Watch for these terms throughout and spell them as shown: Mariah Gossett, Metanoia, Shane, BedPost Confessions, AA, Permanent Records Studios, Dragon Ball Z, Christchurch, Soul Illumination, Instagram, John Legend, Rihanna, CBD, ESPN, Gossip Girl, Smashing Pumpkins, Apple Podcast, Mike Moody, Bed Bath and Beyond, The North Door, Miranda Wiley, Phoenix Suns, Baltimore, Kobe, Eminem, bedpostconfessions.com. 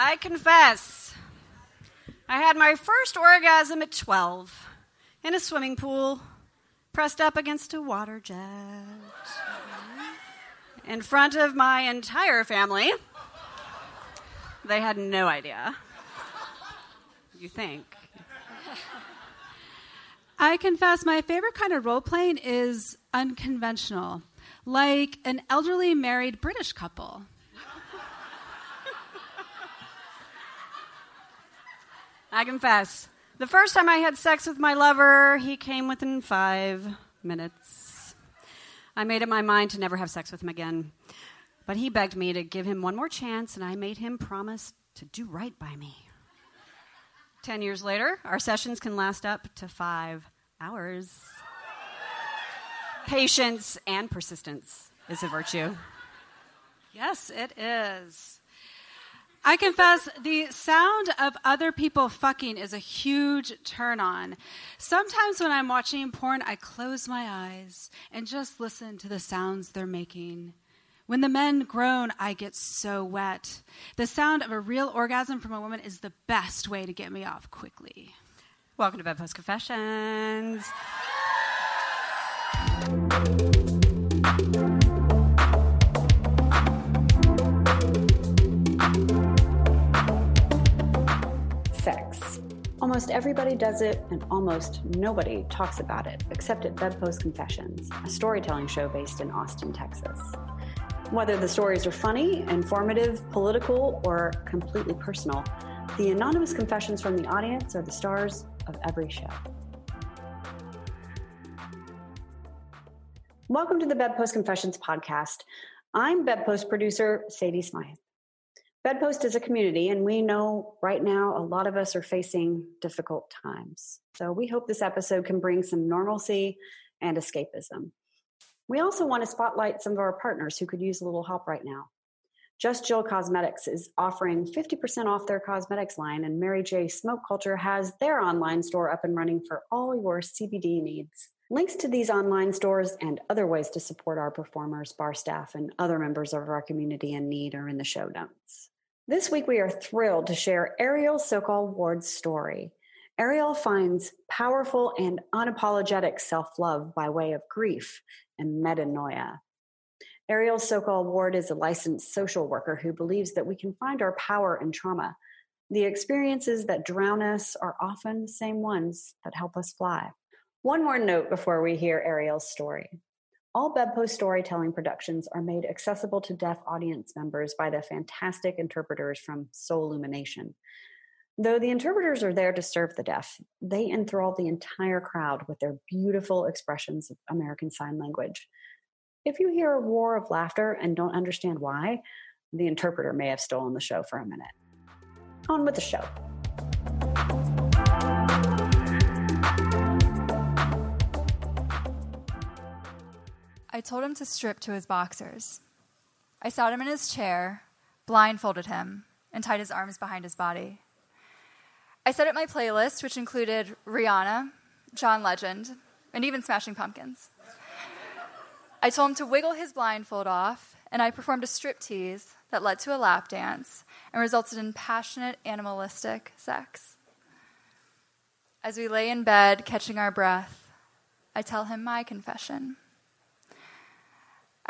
I confess. I had my first orgasm at 12 in a swimming pool, pressed up against a water jet in front of my entire family. They had no idea. You think. I confess my favorite kind of role-playing is unconventional, like an elderly married British couple. I confess, the first time I had sex with my lover, he came within 5 minutes. I made up my mind to never have sex with him again, but he begged me to give him one more chance, and I made him promise to do right by me. 10 years later, our sessions can last up to 5 hours. Patience and persistence is a virtue. Yes, it is. I confess, the sound of other people fucking is a huge turn on. Sometimes when I'm watching porn, I close my eyes and just listen to the sounds they're making. When the men groan, I get so wet. The sound of a real orgasm from a woman is the best way to get me off quickly. Welcome to BedPost Confessions. Sex. Almost everybody does it, and almost nobody talks about it, except at BedPost Confessions, a storytelling show based in Austin, Texas. Whether the stories are funny, informative, political, or completely personal, the anonymous confessions from the audience are the stars of every show. Welcome to the BedPost Confessions podcast. I'm BedPost producer Sadie Smythe. BedPost is a community, and we know right now a lot of us are facing difficult times. So we hope this episode can bring some normalcy and escapism. We also want to spotlight some of our partners who could use a little help right now. Just Jill Cosmetics is offering 50% off their cosmetics line, and Mary Jae Smoke Culture has their online store up and running for all your CBD needs. Links to these online stores and other ways to support our performers, bar staff, and other members of our community in need are in the show notes. This week, we are thrilled to share Arielle Sokoll-Ward's story. Arielle finds powerful and unapologetic self-love by way of grief and metanoia. Arielle Sokoll-Ward is a licensed social worker who believes that we can find our power in trauma. The experiences that drown us are often the same ones that help us fly. One more note before we hear Arielle's story. All BedPost storytelling productions are made accessible to deaf audience members by the fantastic interpreters from Soul Illumination. Though the interpreters are there to serve the deaf, they enthrall the entire crowd with their beautiful expressions of American Sign Language. If you hear a roar of laughter and don't understand why, the interpreter may have stolen the show for a minute. On with the show. I told him to strip to his boxers. I sat him in his chair, blindfolded him, and tied his arms behind his body. I set up my playlist, which included Rihanna, John Legend, and even Smashing Pumpkins. I told him to wiggle his blindfold off, and I performed a striptease that led to a lap dance and resulted in passionate, animalistic sex. As we lay in bed, catching our breath, I tell him my confession.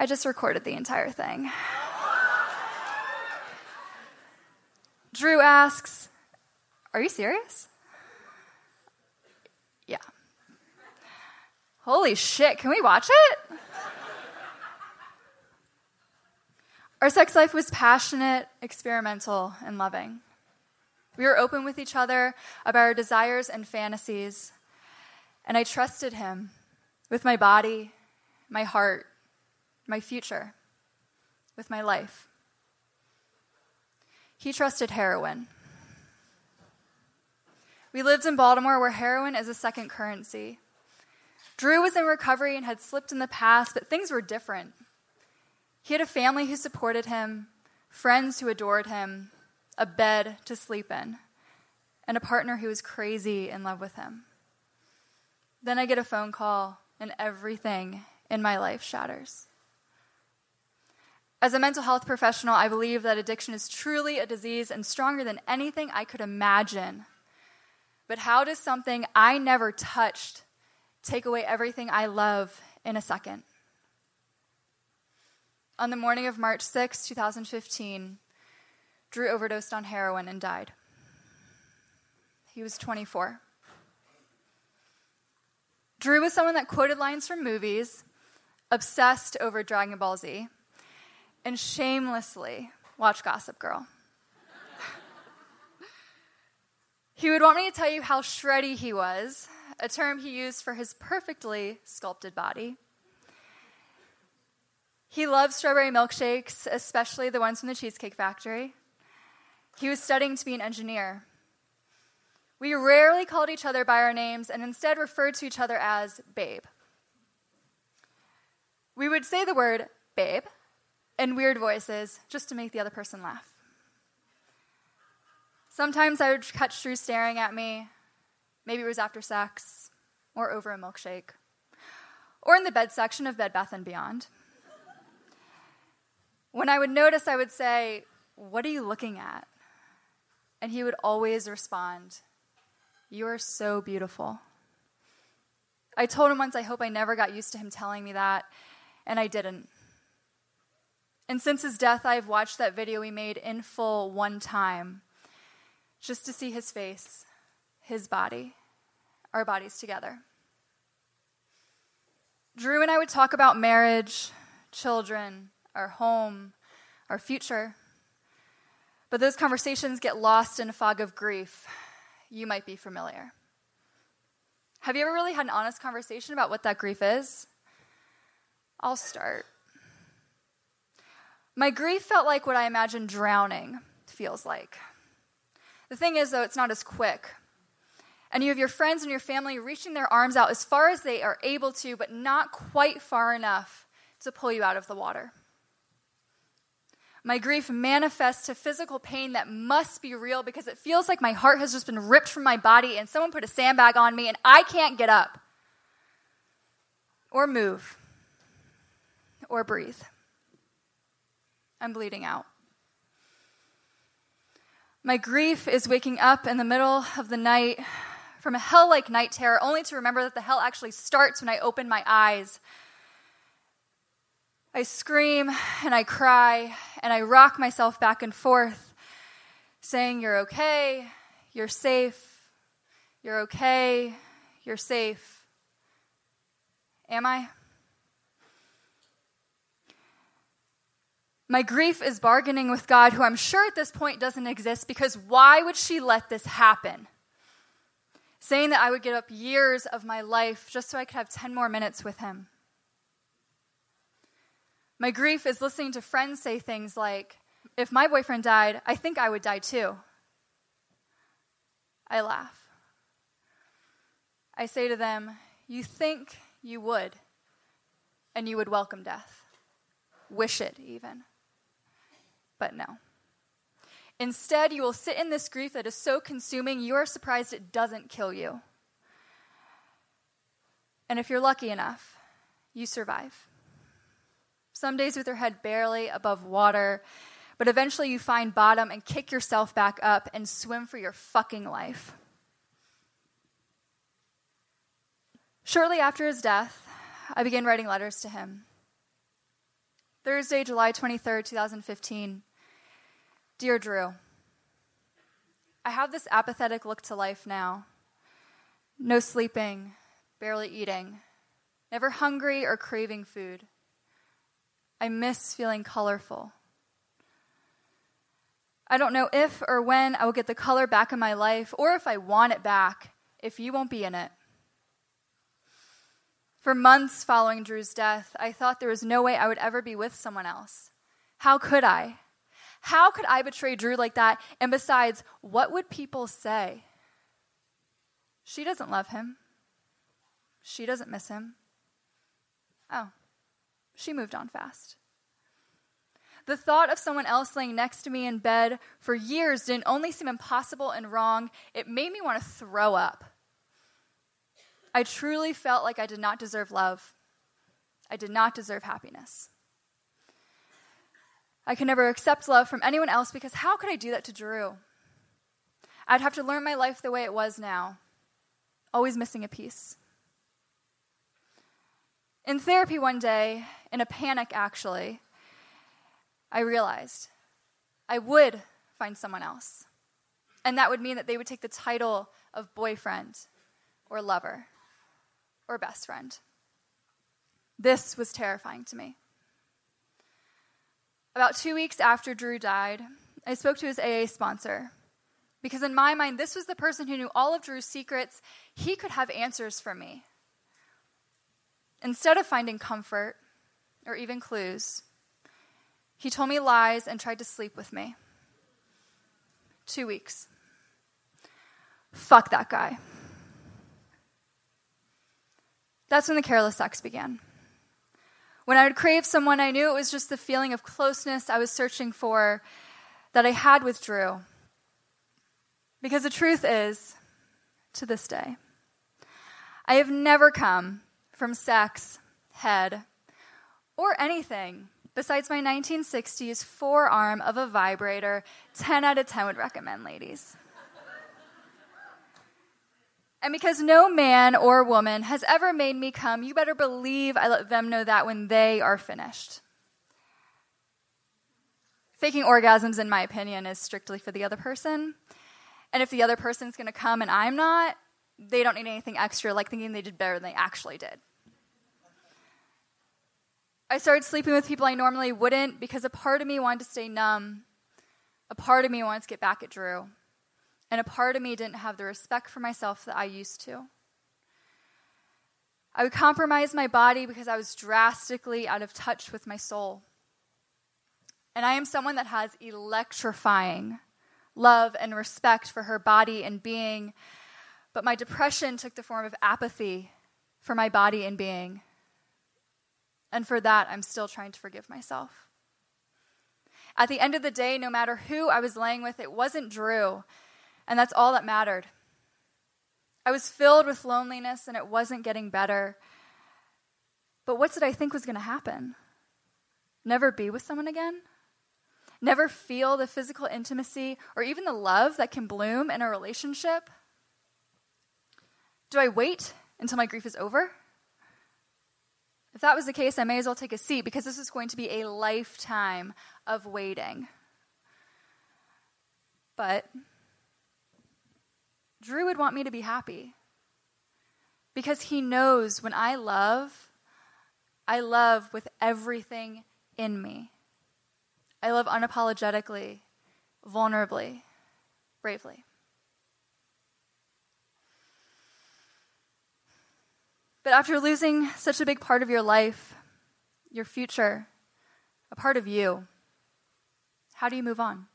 I just recorded the entire thing. Drew asks, "Are you serious?" Yeah. Holy shit, can we watch it? Our sex life was passionate, experimental, and loving. We were open with each other about our desires and fantasies, and I trusted him with my body, my heart, my future, with my life. He trusted heroin. We lived in Baltimore, where heroin is a second currency. Drew was in recovery and had slipped in the past, but things were different. He had a family who supported him, friends who adored him, a bed to sleep in, and a partner who was crazy in love with him. Then I get a phone call, and everything in my life shatters. As a mental health professional, I believe that addiction is truly a disease and stronger than anything I could imagine. But how does something I never touched take away everything I love in a second? On the morning of March 6, 2015, Drew overdosed on heroin and died. He was 24. Drew was someone that quoted lines from movies, obsessed over Dragon Ball Z, and shamelessly watched Gossip Girl. He would want me to tell you how shreddy he was, a term he used for his perfectly sculpted body. He loved strawberry milkshakes, especially the ones from the Cheesecake Factory. He was studying to be an engineer. We rarely called each other by our names and instead referred to each other as babe. We would say the word babe in weird voices just to make the other person laugh. Sometimes I would catch Drew staring at me. Maybe it was after sex or over a milkshake or in the bed section of Bed Bath and Beyond. When I would notice, I would say, "What are you looking at?" And he would always respond, "You are so beautiful." I told him once I hope I never got used to him telling me that, and I didn't. And since his death, I've watched that video we made in full one time, just to see his face, his body, our bodies together. Drew and I would talk about marriage, children, our home, our future. But those conversations get lost in a fog of grief. You might be familiar. Have you ever really had an honest conversation about what that grief is? I'll start. My grief felt like what I imagine drowning feels like. The thing is, though, it's not as quick. And you have your friends and your family reaching their arms out as far as they are able to, but not quite far enough to pull you out of the water. My grief manifests to physical pain that must be real because it feels like my heart has just been ripped from my body and someone put a sandbag on me and I can't get up or move or breathe. I'm bleeding out. My grief is waking up in the middle of the night from a hell-like night terror only to remember that the hell actually starts when I open my eyes. I scream and I cry and I rock myself back and forth saying, "You're okay, you're safe, you're okay, you're safe." Am I? My grief is bargaining with God, who I'm sure at this point doesn't exist, because why would she let this happen? Saying that I would give up years of my life just so I could have 10 more minutes with him. My grief is listening to friends say things like, "If my boyfriend died, I think I would die too." I laugh. I say to them, "You think you would, and you would welcome death. Wish it even. But no. Instead, you will sit in this grief that is so consuming, you are surprised it doesn't kill you. And if you're lucky enough, you survive. Some days with your head barely above water, but eventually you find bottom and kick yourself back up and swim for your fucking life." Shortly after his death, I began writing letters to him. Thursday, July 23rd, 2015. "Dear Drew, I have this apathetic look to life now. No sleeping, barely eating, never hungry or craving food. I miss feeling colorful. I don't know if or when I will get the color back in my life, or if I want it back, if you won't be in it. For months following Drew's death, I thought there was no way I would ever be with someone else. How could I? How could I betray Drew like that? And besides, what would people say? She doesn't love him. She doesn't miss him. Oh. She moved on fast. The thought of someone else laying next to me in bed for years didn't only seem impossible and wrong, it made me want to throw up. I truly felt like I did not deserve love. I did not deserve happiness. I can never accept love from anyone else because how could I do that to Drew? I'd have to learn my life the way it was now, always missing a piece. In therapy one day, in a panic actually, I realized I would find someone else. And that would mean that they would take the title of boyfriend or lover or best friend. This was terrifying to me. About 2 weeks after Drew died, I spoke to his AA sponsor because in my mind, this was the person who knew all of Drew's secrets. He could have answers for me. Instead of finding comfort or even clues, he told me lies and tried to sleep with me. 2 weeks. Fuck that guy. That's when the careless sex began. When I would crave someone, I knew it was just the feeling of closeness I was searching for that I had with Drew. Because the truth is, to this day, I have never come from sex, head, or anything besides my 1960s forearm of a vibrator. 10 out of 10 would recommend, ladies. And because no man or woman has ever made me come, you better believe I let them know that when they are finished. Faking orgasms, in my opinion, is strictly for the other person. And if the other person's going to come and I'm not, they don't need anything extra, like thinking they did better than they actually did. I started sleeping with people I normally wouldn't because a part of me wanted to stay numb. A part of me wanted to get back at Drew. And a part of me didn't have the respect for myself that I used to. I would compromise my body because I was drastically out of touch with my soul. And I am someone that has electrifying love and respect for her body and being, but my depression took the form of apathy for my body and being. And for that, I'm still trying to forgive myself. At the end of the day, no matter who I was laying with, it wasn't Drew. And that's all that mattered. I was filled with loneliness and it wasn't getting better. But what did I think was going to happen? Never be with someone again? Never feel the physical intimacy or even the love that can bloom in a relationship? Do I wait until my grief is over? If that was the case, I may as well take a seat because this is going to be a lifetime of waiting. But Drew would want me to be happy because he knows when I love with everything in me. I love unapologetically, vulnerably, bravely. But after losing such a big part of your life, your future, a part of you, how do you move on?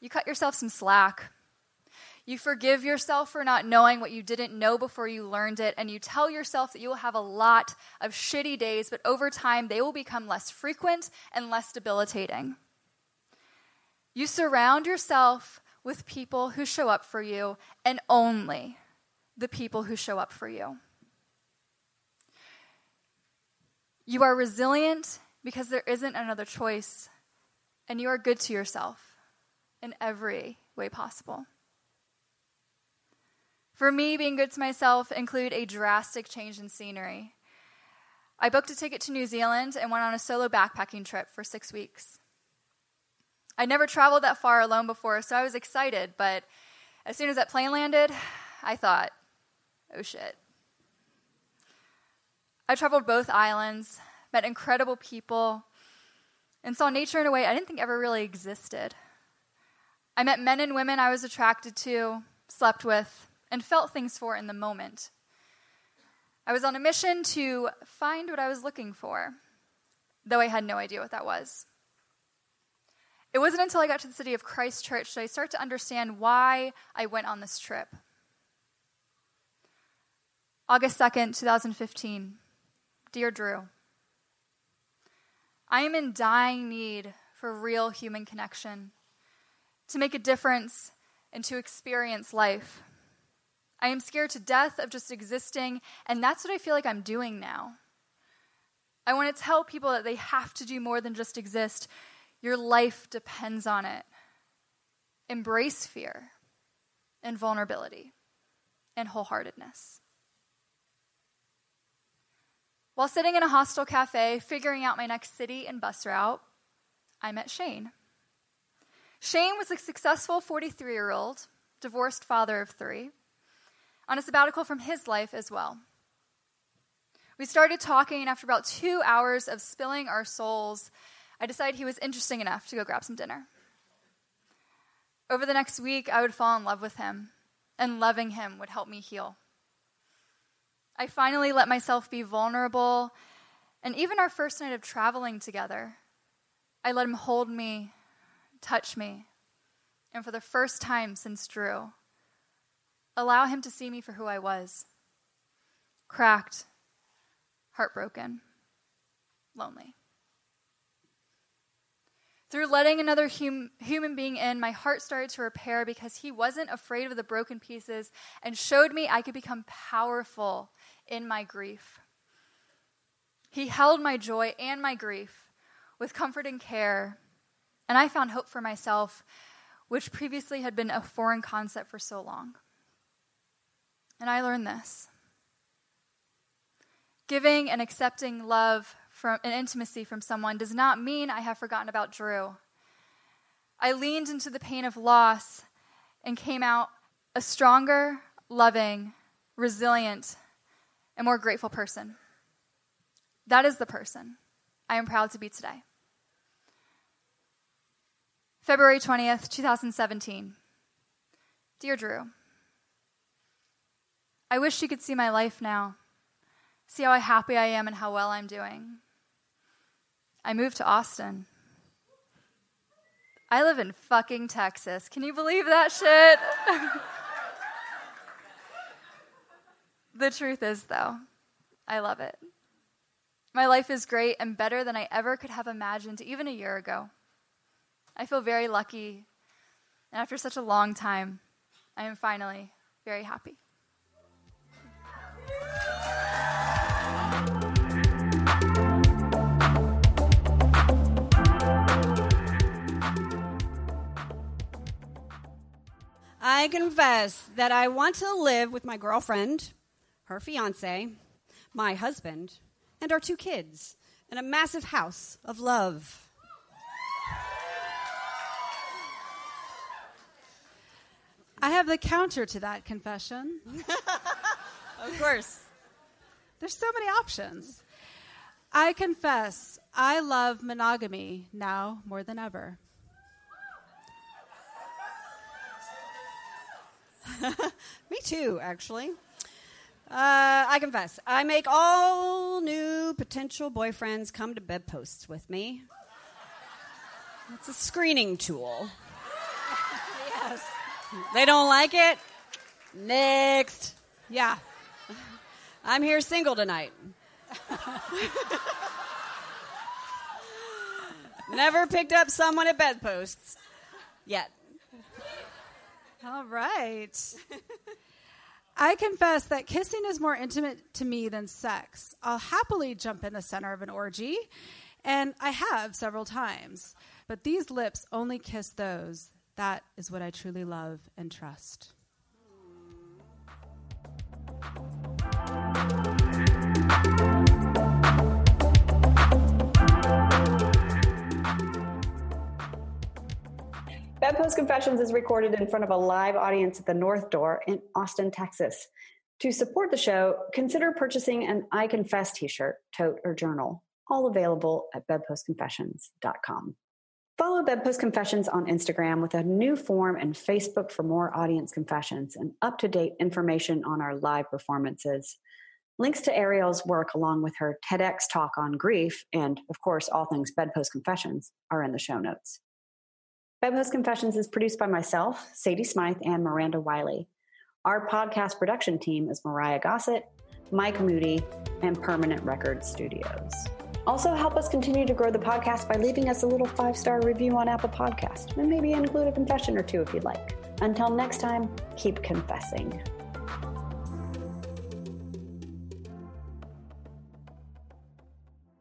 You cut yourself some slack. You forgive yourself for not knowing what you didn't know before you learned it, and you tell yourself that you will have a lot of shitty days, but over time, they will become less frequent and less debilitating. You surround yourself with people who show up for you, and only the people who show up for you. You are resilient because there isn't another choice, and you are good to yourself in every way possible. For me, being good to myself include a drastic change in scenery. I booked a ticket to New Zealand and went on a solo backpacking trip for 6 weeks. I never traveled that far alone before, so I was excited, but as soon as that plane landed, I thought, oh shit. I traveled both islands, met incredible people, and saw nature in a way I didn't think ever really existed. I met men and women I was attracted to, slept with, and felt things for in the moment. I was on a mission to find what I was looking for, though I had no idea what that was. It wasn't until I got to the city of Christchurch that I started to understand why I went on this trip. August 2nd, 2015. Dear Drew, I am in dying need for real human connection, to make a difference and to experience life. I am scared to death of just existing, and that's what I feel like I'm doing now. I want to tell people that they have to do more than just exist. Your life depends on it. Embrace fear and vulnerability and wholeheartedness. While sitting in a hostel cafe, figuring out my next city and bus route, I met Shane. Shane was a successful 43-year-old, divorced father of 3, on a sabbatical from his life as well. We started talking, and after about 2 hours of spilling our souls, I decided he was interesting enough to go grab some dinner. Over the next week, I would fall in love with him, and loving him would help me heal. I finally let myself be vulnerable, and even our first night of traveling together, I let him hold me, touch me, and for the first time since Drew, allow him to see me for who I was, cracked, heartbroken, lonely. Through letting another human being in, my heart started to repair because he wasn't afraid of the broken pieces and showed me I could become powerful in my grief. He held my joy and my grief with comfort and care, and I found hope for myself, which previously had been a foreign concept for so long. And I learned this. Giving and accepting love from an intimacy from someone does not mean I have forgotten about Drew. I leaned into the pain of loss and came out a stronger, loving, resilient, and more grateful person. That is the person I am proud to be today. February 20th, 2017. Dear Drew, I wish you could see my life now. See how happy I am and how well I'm doing. I moved to Austin. I live in fucking Texas. Can you believe that shit? The truth is, though, I love it. My life is great and better than I ever could have imagined even a year ago. I feel very lucky, and after such a long time, I am finally very happy. I confess that I want to live with my girlfriend, her fiancé, my husband, and our 2 kids in a massive house of love. I have the counter to that confession. Of course. There's so many options. I confess I love monogamy now more than ever. Me too, actually. I confess, I make all new potential boyfriends come to bedposts with me. It's a screening tool. Yes. They don't like it? Next. Yeah. I'm here single tonight. Never picked up someone at bedposts. Yet. All right. I confess that kissing is more intimate to me than sex. I'll happily jump in the center of an orgy, and I have several times. But these lips only kiss those. That is what I truly love and trust. BedPost Confessions is recorded in front of a live audience at the North Door in Austin, Texas. To support the show, consider purchasing an I Confess t-shirt, tote, or journal, all available at bedpostconfessions.com. Follow BedPost Confessions on Instagram with a new form and Facebook for more audience confessions and up-to-date information on our live performances. Links to Arielle's work along with her TEDx talk on grief and, of course, all things BedPost Confessions are in the show notes. BedPost Confessions is produced by myself, Sadie Smythe, and Miranda Wiley. Our podcast production team is Mariah Gossett, Mike Moody, and Permanent Records Studios. Also, help us continue to grow the podcast by leaving us a little 5-star review on Apple Podcast, and maybe include a confession or two if you'd like. Until next time, keep confessing.